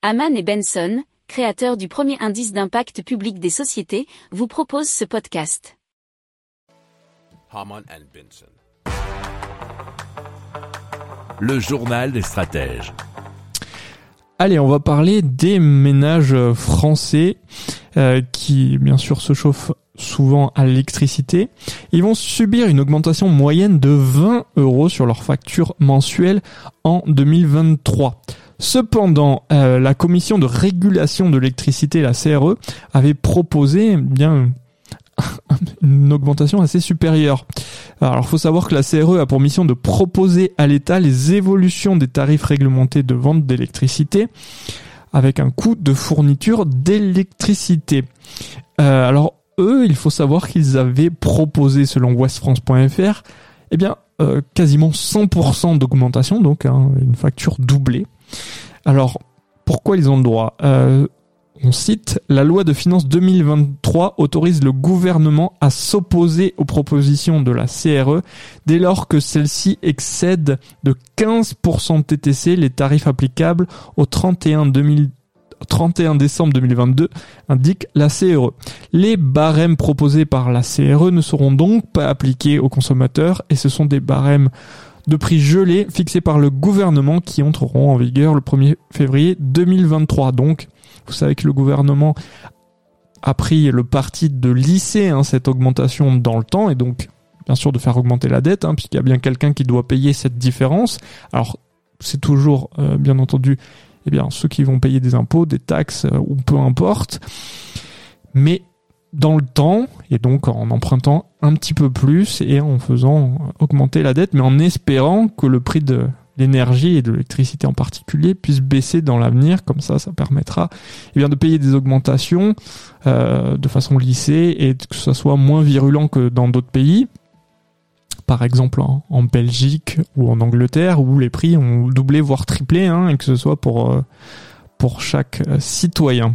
Hamon et Benson, créateurs du premier indice d'impact public des sociétés, vous proposent ce podcast. Hamon et Benson. Le journal des stratèges. Allez, on va parler des ménages français qui, bien sûr, se chauffent souvent à l'électricité. Ils vont subir une augmentation moyenne de 20 € sur leur facture mensuelle en 2023. Cependant, la commission de régulation de l'électricité, la CRE, avait proposé une augmentation assez supérieure. Alors, faut savoir que la CRE a pour mission de proposer à l'État les évolutions des tarifs réglementés de vente d'électricité avec un coût de fourniture d'électricité. Alors, eux, il faut savoir qu'ils avaient proposé, selon Ouest-France.fr, quasiment 100% d'augmentation, donc une facture doublée. Alors, pourquoi ils ont le droit ? On cite « La loi de finances 2023 autorise le gouvernement à s'opposer aux propositions de la CRE dès lors que celle-ci excède de 15% TTC les tarifs applicables au 31 décembre 2022, indique la CRE. Les barèmes proposés par la CRE ne seront donc pas appliqués aux consommateurs et ce sont des barèmes de prix gelés fixés par le gouvernement qui entreront en vigueur le 1er février 2023. Donc, vous savez que le gouvernement a pris le parti de lisser cette augmentation dans le temps et donc, bien sûr, de faire augmenter la dette, puisqu'il y a bien quelqu'un qui doit payer cette différence. Alors, c'est toujours, bien entendu, ceux qui vont payer des impôts, des taxes ou peu importe. Mais dans le temps, et donc en empruntant un petit peu plus et en faisant augmenter la dette, mais en espérant que le prix de l'énergie et de l'électricité en particulier puisse baisser dans l'avenir. Comme ça, ça permettra de payer des augmentations de façon lissée et que ça soit moins virulent que dans d'autres pays. Par exemple en Belgique ou en Angleterre, où les prix ont doublé voire triplé, et que ce soit pour chaque citoyen.